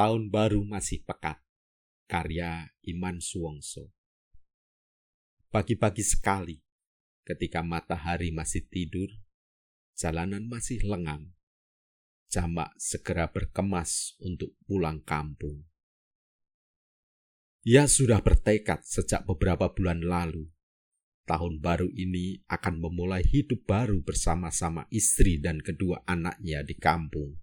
Tahun Baru Masih Pekat, karya Iman Suwongso. Pagi-pagi sekali, ketika matahari masih tidur, jalanan masih lengang, Jamak segera berkemas untuk pulang kampung. Ia sudah bertekad sejak beberapa bulan lalu, tahun baru ini akan memulai hidup baru bersama-sama istri dan kedua anaknya di kampung.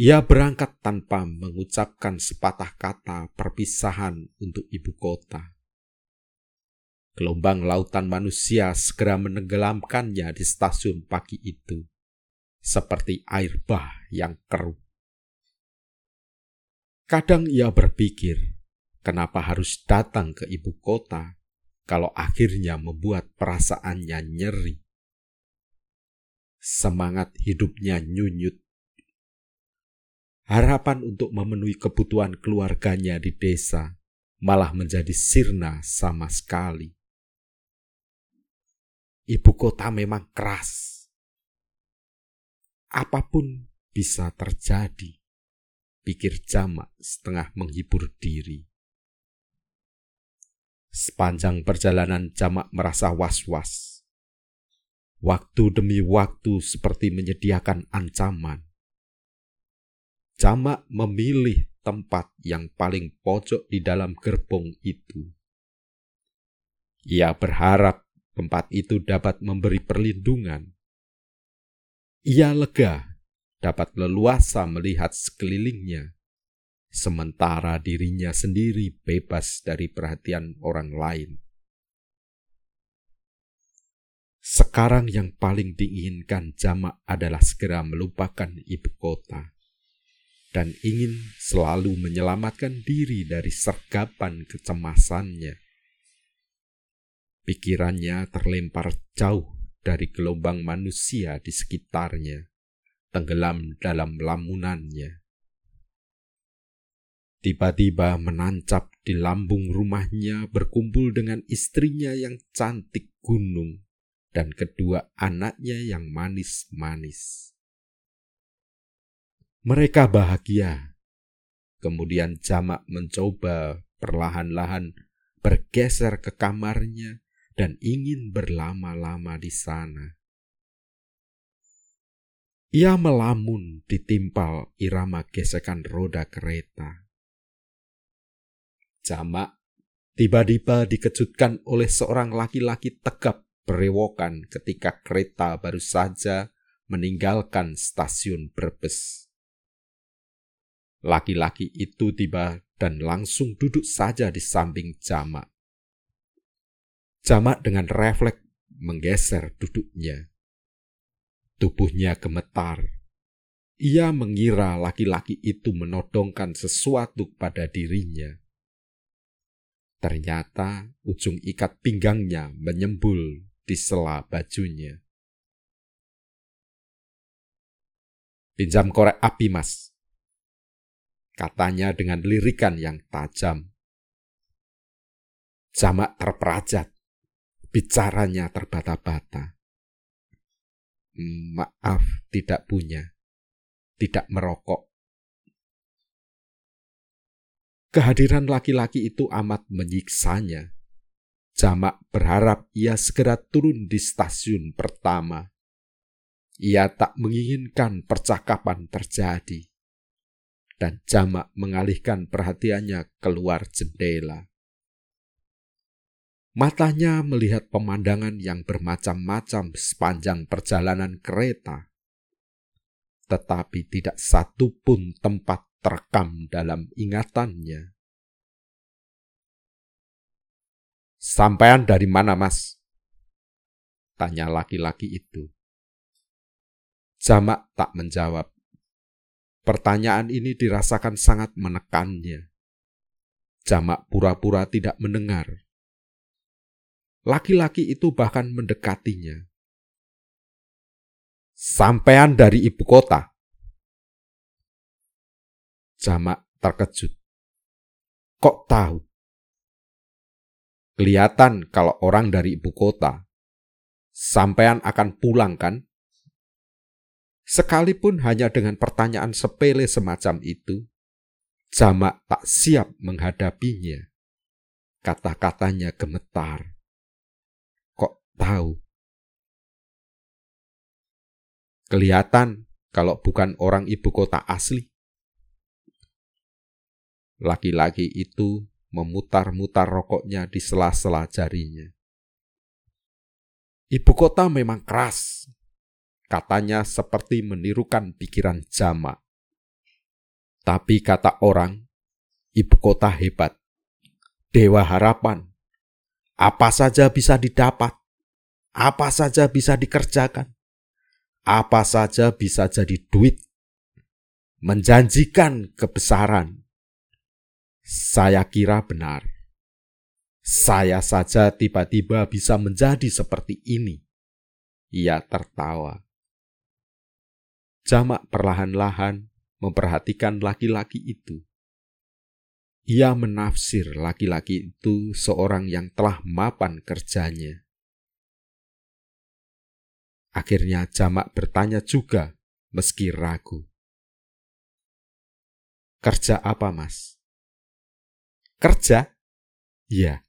Ia berangkat tanpa mengucapkan sepatah kata perpisahan untuk ibu kota. Gelombang lautan manusia segera menenggelamkannya di stasiun pagi itu, seperti air bah yang keruh. Kadang ia berpikir, kenapa harus datang ke ibu kota kalau akhirnya membuat perasaannya nyeri. Semangat hidupnya nyunyut. Harapan untuk memenuhi kebutuhan keluarganya di desa malah menjadi sirna sama sekali. Ibu kota memang keras. Apapun bisa terjadi, pikir Jamak setengah menghibur diri. Sepanjang perjalanan Jamak merasa was-was. Waktu demi waktu seperti menyediakan ancaman. Jamak memilih tempat yang paling pojok di dalam gerbong itu. Ia berharap tempat itu dapat memberi perlindungan. Ia lega dapat leluasa melihat sekelilingnya, sementara dirinya sendiri bebas dari perhatian orang lain. Sekarang yang paling diinginkan Jamak adalah segera melupakan ibu kota dan ingin selalu menyelamatkan diri dari sergapan kecemasannya. Pikirannya terlempar jauh dari gelombang manusia di sekitarnya, tenggelam dalam lamunannya. Tiba-tiba menancap di lambung rumahnya berkumpul dengan istrinya yang cantik gunung dan kedua anaknya yang manis-manis. Mereka bahagia. Kemudian Jamak mencoba perlahan-lahan bergeser ke kamarnya dan ingin berlama-lama di sana. Ia melamun ditimpal irama gesekan roda kereta. Jamak tiba-tiba dikejutkan oleh seorang laki-laki tegap berewokan ketika kereta baru saja meninggalkan stasiun Berbes. Laki-laki itu tiba dan langsung duduk saja di samping Jamak. Jamak dengan refleks menggeser duduknya. Tubuhnya gemetar. Ia mengira laki-laki itu menodongkan sesuatu pada dirinya. Ternyata ujung ikat pinggangnya menyembul di sela bajunya. "Pinjam korek api, Mas," katanya dengan lirikan yang tajam. Jamak terperajat. Bicaranya terbata-bata. "Maaf, tidak punya. Tidak merokok." Kehadiran laki-laki itu amat menyiksanya. Jamak berharap ia segera turun di stasiun pertama. Ia tak menginginkan percakapan terjadi. Dan Jamak mengalihkan perhatiannya keluar jendela. Matanya melihat pemandangan yang bermacam-macam sepanjang perjalanan kereta. Tetapi tidak satu pun tempat terekam dalam ingatannya. "Sampean dari mana, Mas?" tanya laki-laki itu. Jamak tak menjawab. Pertanyaan ini dirasakan sangat menekannya. Jamak pura-pura tidak mendengar. Laki-laki itu bahkan mendekatinya. "Sampean dari ibu kota?" Jamak terkejut. "Kok tahu?" "Kelihatan kalau orang dari ibu kota. Sampean akan pulang, kan?" Sekalipun hanya dengan pertanyaan sepele semacam itu, Jamak tak siap menghadapinya. Kata-katanya gemetar. Kok tahu? Kelihatan kalau bukan orang ibu kota asli. Laki-laki itu memutar-mutar rokoknya di sela-sela jarinya. Ibu kota memang keras, katanya seperti menirukan pikiran Jamak. Tapi kata orang, ibu kota hebat, dewa harapan, apa saja bisa didapat, apa saja bisa dikerjakan, apa saja bisa jadi duit, menjanjikan kebesaran. Saya kira benar. Saya saja tiba-tiba bisa menjadi seperti ini. Ia tertawa. Jamak perlahan-lahan memperhatikan laki-laki itu. Ia menafsir laki-laki itu seorang yang telah mapan kerjanya. Akhirnya Jamak bertanya juga, meski ragu. Kerja apa, Mas? Kerja? Ya,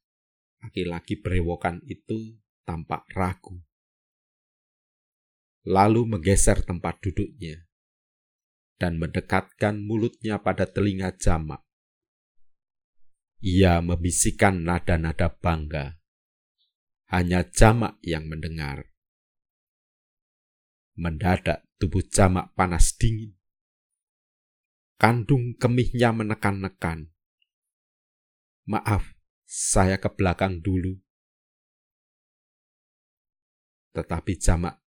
laki-laki berewokan itu tampak ragu. Lalu menggeser tempat duduknya dan mendekatkan mulutnya pada telinga Jamak. Ia membisikkan nada-nada bangga. Hanya Jamak yang mendengar. Mendadak tubuh Jamak panas dingin. Kandung kemihnya menekan-nekan. Maaf, saya ke belakang dulu. Tetapi Jamak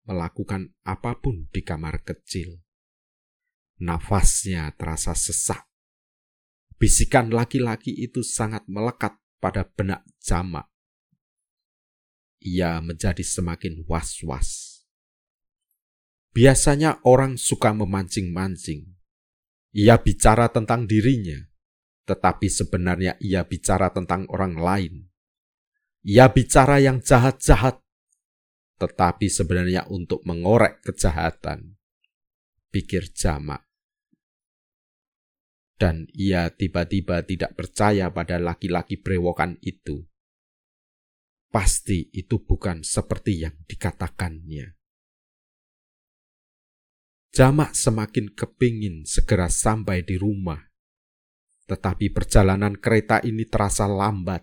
melakukan apapun di kamar kecil. Nafasnya terasa sesak. Bisikan laki-laki itu sangat melekat pada benak Jamak. Ia menjadi semakin was-was. Biasanya orang suka memancing-mancing. Ia bicara tentang dirinya, tetapi sebenarnya ia bicara tentang orang lain. Ia bicara yang jahat-jahat, tetapi sebenarnya untuk mengorek kejahatan, pikir Jamak. Dan ia tiba-tiba tidak percaya pada laki-laki brewokan itu. Pasti itu bukan seperti yang dikatakannya. Jamak semakin kepingin segera sampai di rumah, tetapi perjalanan kereta ini terasa lambat.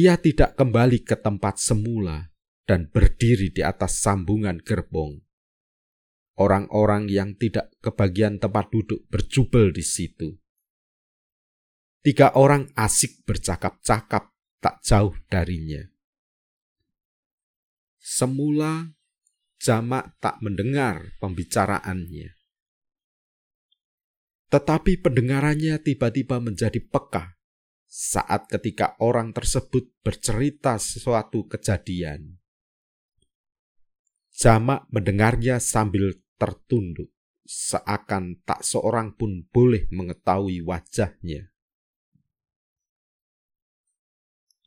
Ia tidak kembali ke tempat semula dan berdiri di atas sambungan gerbong. Orang-orang yang tidak kebagian tempat duduk berjubel di situ. 3 orang asik bercakap-cakap tak jauh darinya. Semula Jamak tak mendengar pembicaraannya. Tetapi pendengarannya tiba-tiba menjadi peka saat ketika orang tersebut bercerita sesuatu kejadian. Jamak mendengarnya sambil tertunduk, seakan tak seorang pun boleh mengetahui wajahnya.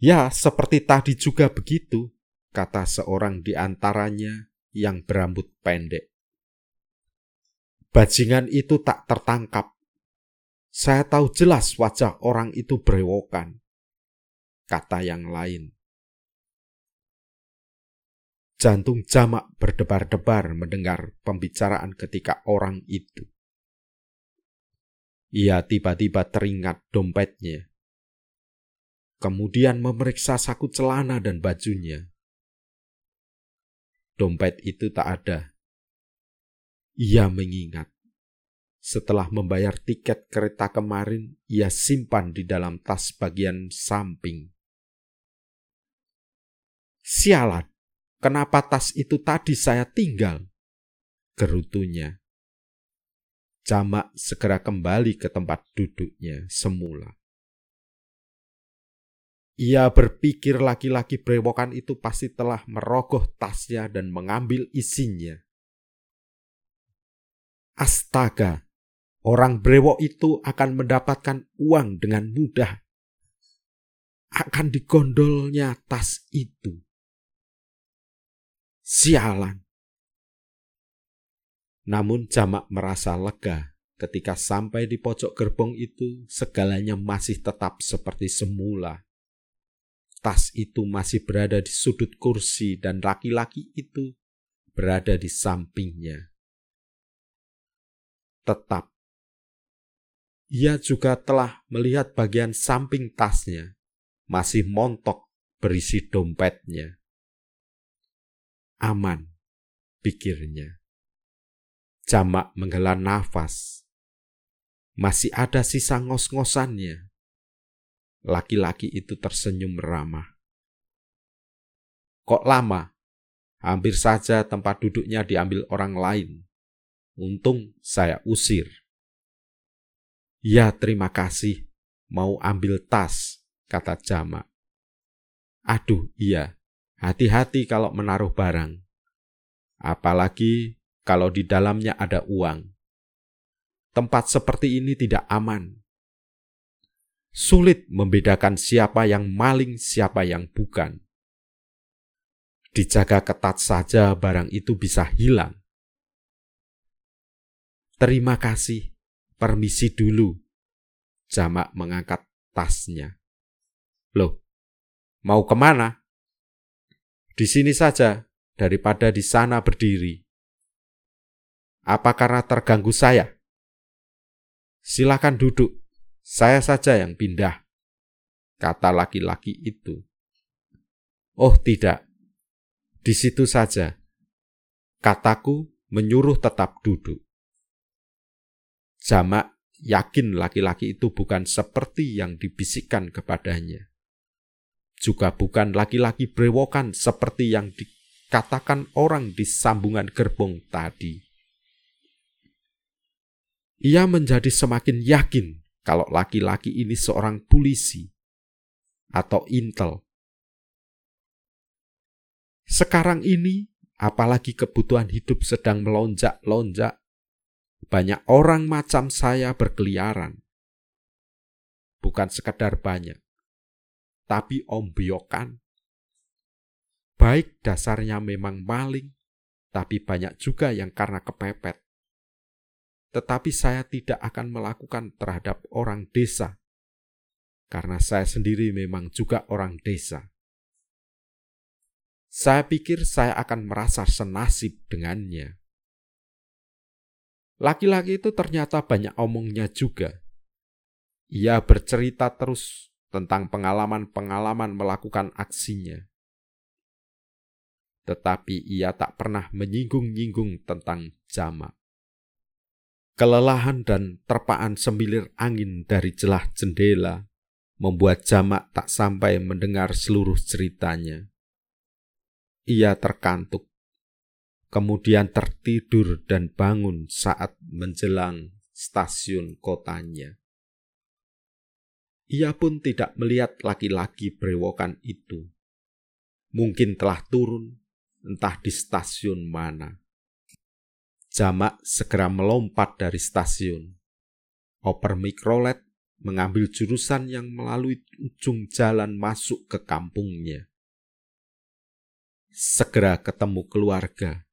Ya, seperti tadi juga begitu, kata seorang di antaranya yang berambut pendek. Bajingan itu tak tertangkap. Saya tahu jelas wajah orang itu berewokan, kata yang lain. Jantung Jamak berdebar-debar mendengar pembicaraan ketika orang itu. Ia tiba-tiba teringat dompetnya. Kemudian memeriksa saku celana dan bajunya. Dompet itu tak ada. Ia mengingat. Setelah membayar tiket kereta kemarin, ia simpan di dalam tas bagian samping. Sialan. Kenapa tas itu tadi saya tinggal? Gerutunya. Jamak segera kembali ke tempat duduknya semula. Ia berpikir laki-laki brewokan itu pasti telah merogoh tasnya dan mengambil isinya. Astaga, orang brewok itu akan mendapatkan uang dengan mudah. Akan digondolnya tas itu. Sialan. Namun Jamak merasa lega ketika sampai di pojok gerbong itu segalanya masih tetap seperti semula. Tas itu masih berada di sudut kursi dan laki-laki itu berada di sampingnya. Tetap, ia juga telah melihat bagian samping tasnya, masih montok berisi dompetnya. Aman, pikirnya. Jamak menghela nafas. Masih ada sisa ngos-ngosannya. Laki-laki itu tersenyum ramah. Kok lama? Hampir saja tempat duduknya diambil orang lain. Untung saya usir. Ya, terima kasih. Mau ambil tas, kata Jamak. Aduh, iya. Hati-hati kalau menaruh barang. Apalagi kalau di dalamnya ada uang. Tempat seperti ini tidak aman. Sulit membedakan siapa yang maling, siapa yang bukan. Dijaga ketat saja barang itu bisa hilang. Terima kasih, permisi dulu. Jamak mengangkat tasnya. Loh, mau kemana? Di sini saja, daripada di sana berdiri. Apa karena terganggu saya? Silakan duduk, saya saja yang pindah, kata laki-laki itu. Oh tidak, di situ saja, kataku menyuruh tetap duduk. Jamak yakin laki-laki itu bukan seperti yang dibisikkan kepadanya. Juga bukan laki-laki brewokan seperti yang dikatakan orang di sambungan gerbong tadi. Ia menjadi semakin yakin kalau laki-laki ini seorang polisi atau intel. Sekarang ini, apalagi kebutuhan hidup sedang melonjak-lonjak, banyak orang macam saya berkeliaran. Bukan sekedar banyak, tapi ombyokan. Baik dasarnya memang maling, tapi banyak juga yang karena kepepet. Tetapi saya tidak akan melakukan terhadap orang desa, karena saya sendiri memang juga orang desa. Saya pikir saya akan merasa senasib dengannya. Laki-laki itu ternyata banyak omongnya juga. Ia bercerita terus tentang pengalaman-pengalaman melakukan aksinya. Tetapi ia tak pernah menyinggung-nyinggung tentang Jamak. Kelelahan dan terpaan semilir angin dari celah jendela membuat Jamak tak sampai mendengar seluruh ceritanya. Ia terkantuk, kemudian tertidur dan bangun saat menjelang stasiun kotanya. Ia pun tidak melihat laki-laki brewokan itu. Mungkin telah turun, entah di stasiun mana. Jamak segera melompat dari stasiun. Oper mikrolet mengambil jurusan yang melalui ujung jalan masuk ke kampungnya. Segera ketemu keluarga,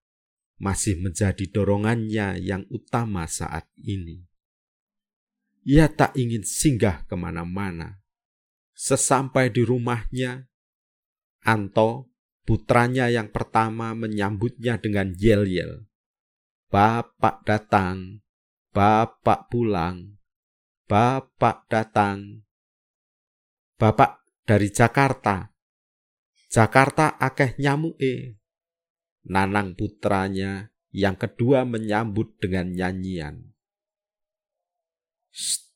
masih menjadi dorongannya yang utama saat ini. Ia tak ingin singgah kemana-mana. Sesampai di rumahnya, Anto, putranya yang pertama, menyambutnya dengan yel-yel. Bapak datang, bapak pulang, bapak datang. Bapak dari Jakarta, Jakarta akeh nyamuke. Nanang putranya yang kedua menyambut dengan nyanyian. Shh,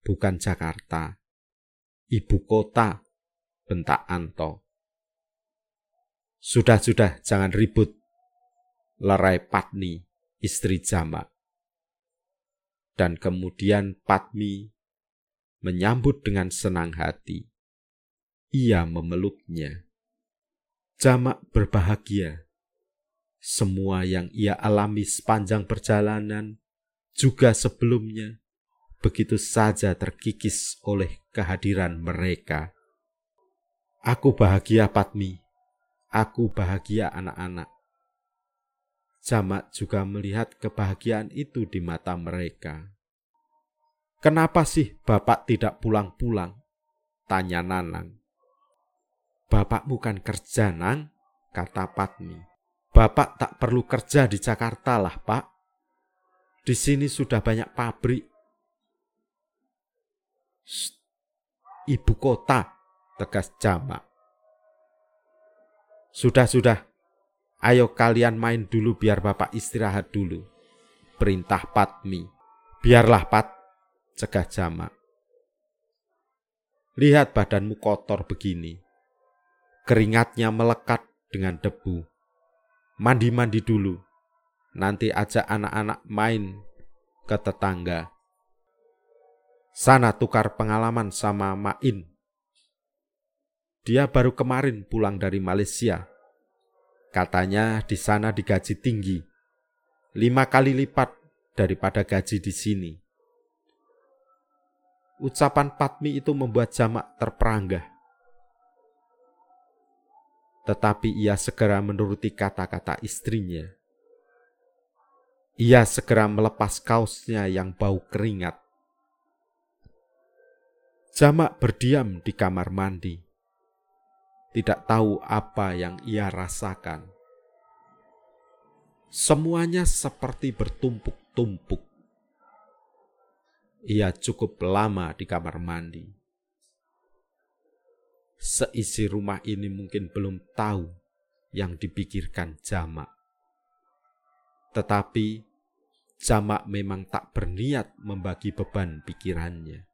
bukan Jakarta, ibu kota, bentak Anto. Sudah, jangan ribut. Lerai Patmi, istri Jamak. Dan kemudian Patmi menyambut dengan senang hati. Ia memeluknya. Jamak berbahagia. Semua yang ia alami sepanjang perjalanan, juga sebelumnya, begitu saja terkikis oleh kehadiran mereka. Aku bahagia, Patmi. Aku bahagia, anak-anak. Jamak juga melihat kebahagiaan itu di mata mereka. "Kenapa sih bapak tidak pulang-pulang?" tanya Nanang. "Bapakmu kan kerja, Nang," kata Patmi. "Bapak tak perlu kerja di Jakarta lah, Pak. Di sini sudah banyak pabrik." "Ibu kota," tegas Jamak. "Sudah. Ayo kalian main dulu biar bapak istirahat dulu," perintah Patmi. "Biarlah, Pat," cegah Jamak. "Lihat badanmu kotor begini. Keringatnya melekat dengan debu. Mandi-mandi dulu. Nanti ajak anak-anak main ke tetangga. Sana tukar pengalaman sama Main. Dia baru kemarin pulang dari Malaysia. Katanya di sana digaji tinggi. 5 kali lipat daripada gaji di sini." Ucapan Patmi itu membuat Jamak terperanggah. Tetapi ia segera menuruti kata-kata istrinya. Ia segera melepas kaosnya yang bau keringat. Jamak berdiam di kamar mandi. Tidak tahu apa yang ia rasakan. Semuanya seperti bertumpuk-tumpuk. Ia cukup lama di kamar mandi. Seisi rumah ini mungkin belum tahu yang dipikirkan Jamak. Tetapi Jamak memang tak berniat membagi beban pikirannya.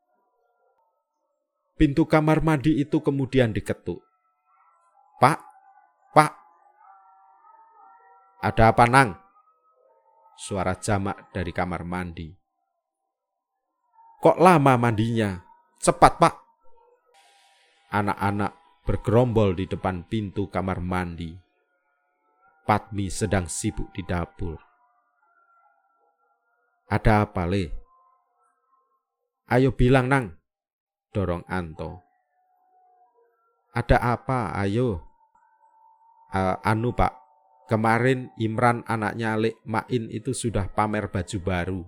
Pintu kamar mandi itu kemudian diketuk. "Pak, Pak." "Ada apa, Nang?" suara Jamak dari kamar mandi. "Kok lama mandinya? Cepat, Pak." Anak-anak bergerombol di depan pintu kamar mandi. Patmi sedang sibuk di dapur. "Ada apa, Le?" "Ayo bilang, Nang," dorong Anto. "Ada apa, ayo." Pak, kemarin Imran anaknya Le Main itu sudah pamer baju baru.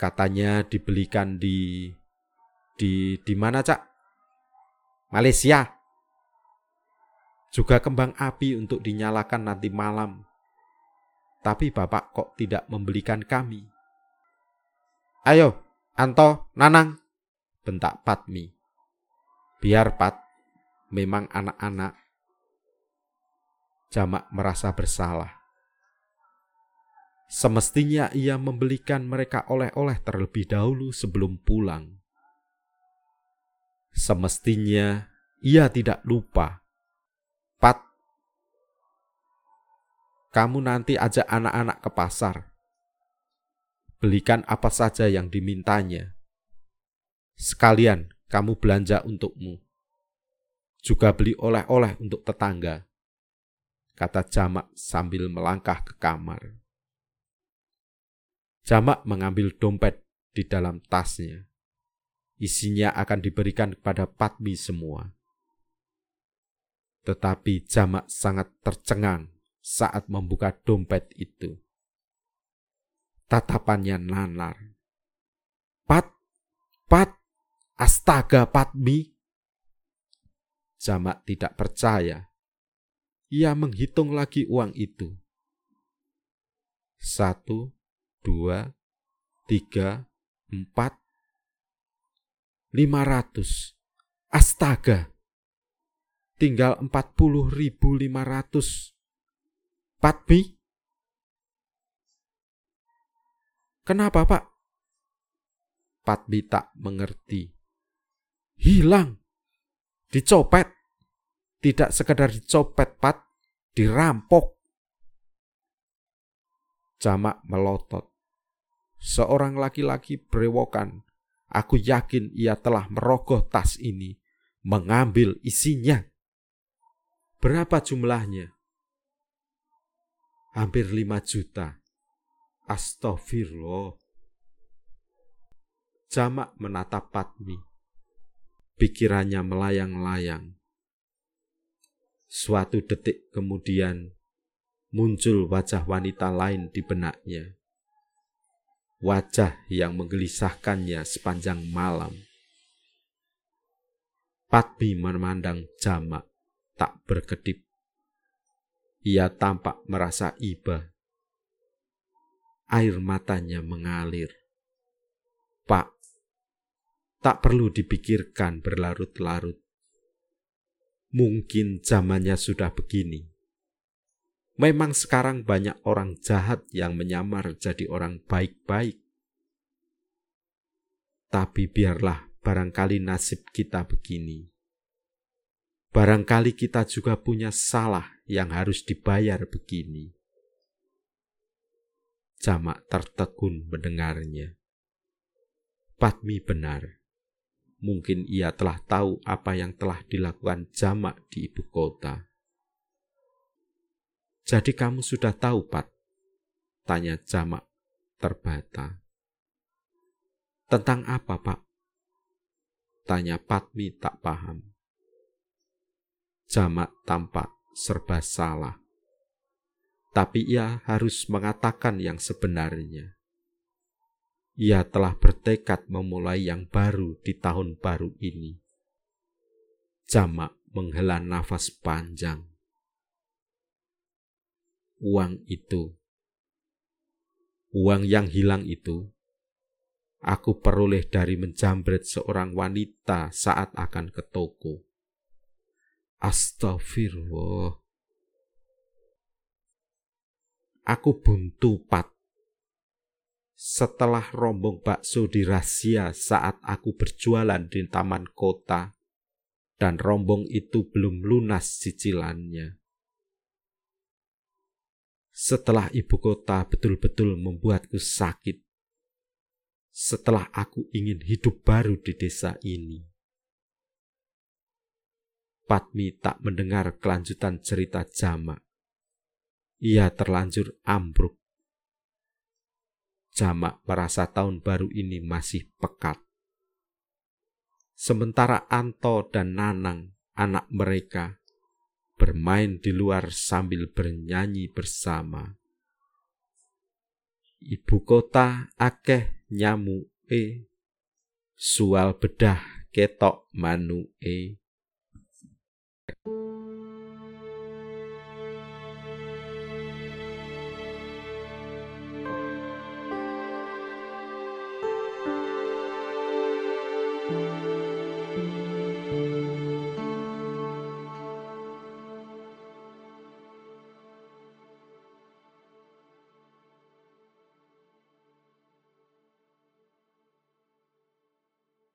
Katanya dibelikan di mana, Cak?" "Malaysia. Juga kembang api untuk dinyalakan nanti malam. Tapi bapak kok tidak membelikan kami?" "Ayo, Anto, Nanang," bentak Patmi. "Biar, Pat, memang anak-anak." Jamak merasa bersalah. Semestinya ia membelikan mereka oleh-oleh terlebih dahulu sebelum pulang. Semestinya ia tidak lupa. "Pat, kamu nanti ajak anak-anak ke pasar. Belikan apa saja yang dimintanya. Sekalian kamu belanja untukmu. Juga beli oleh-oleh untuk tetangga," kata Jamak sambil melangkah ke kamar. Jamak mengambil dompet di dalam tasnya. Isinya akan diberikan kepada Patmi semua. Tetapi Jamak sangat tercengang saat membuka dompet itu. Tatapannya nanar. Pat, astaga, Patmi." Jamak tidak percaya. Ia menghitung lagi uang itu. 1, 2, 3, 4. 500. Astaga. Tinggal 40.500. "Patmi, kenapa, Pak?" Patmi tak mengerti. "Hilang. Dicopet. Tidak sekedar dicopet, Pat. Dirampok." Jamak melotot. Seorang laki-laki berewokan. Aku yakin ia telah merogoh tas ini, mengambil isinya. Berapa jumlahnya? Hampir 5 juta. Astagfirullah. Jamak menatap Patmi. Pikirannya melayang-layang. Suatu detik kemudian, muncul wajah wanita lain di benaknya. Wajah yang menggelisahkannya sepanjang malam. Patmi memandang Jamak, tak berkedip. Ia tampak merasa iba. Air matanya mengalir. Pak, tak perlu dipikirkan berlarut-larut. Mungkin zamannya sudah begini. Memang sekarang banyak orang jahat yang menyamar jadi orang baik-baik. Tapi biarlah barangkali nasib kita begini. Barangkali kita juga punya salah yang harus dibayar begini. Jamak tertekun mendengarnya. Patmi benar. Mungkin ia telah tahu apa yang telah dilakukan Jamak di ibu kota. Jadi kamu sudah tahu, Pat? Tanya Jamak terbata. Tentang apa, Pak? Tanya Patmi tak paham. Jamak tampak serba salah. Tapi ia harus mengatakan yang sebenarnya. Ia telah bertekad memulai yang baru di tahun baru ini. Jamak menghela nafas panjang. Uang itu. Uang yang hilang itu. Aku peroleh dari menjambret seorang wanita saat akan ke toko. Astagfirullah. Aku buntu, Pat. Setelah rombong bakso dirazia saat aku berjualan di taman kota, dan rombong itu belum lunas cicilannya. Setelah ibu kota betul-betul membuatku sakit. Setelah aku ingin hidup baru di desa ini. Patmi tak mendengar kelanjutan cerita Jamak. Ia terlanjur ambruk. Jamak merasa tahun baru ini masih pekat. Sementara Anto dan Nanang, anak mereka, bermain di luar sambil bernyanyi bersama. Ibu kota akeh nyamuke, sual bedah ketok manuke.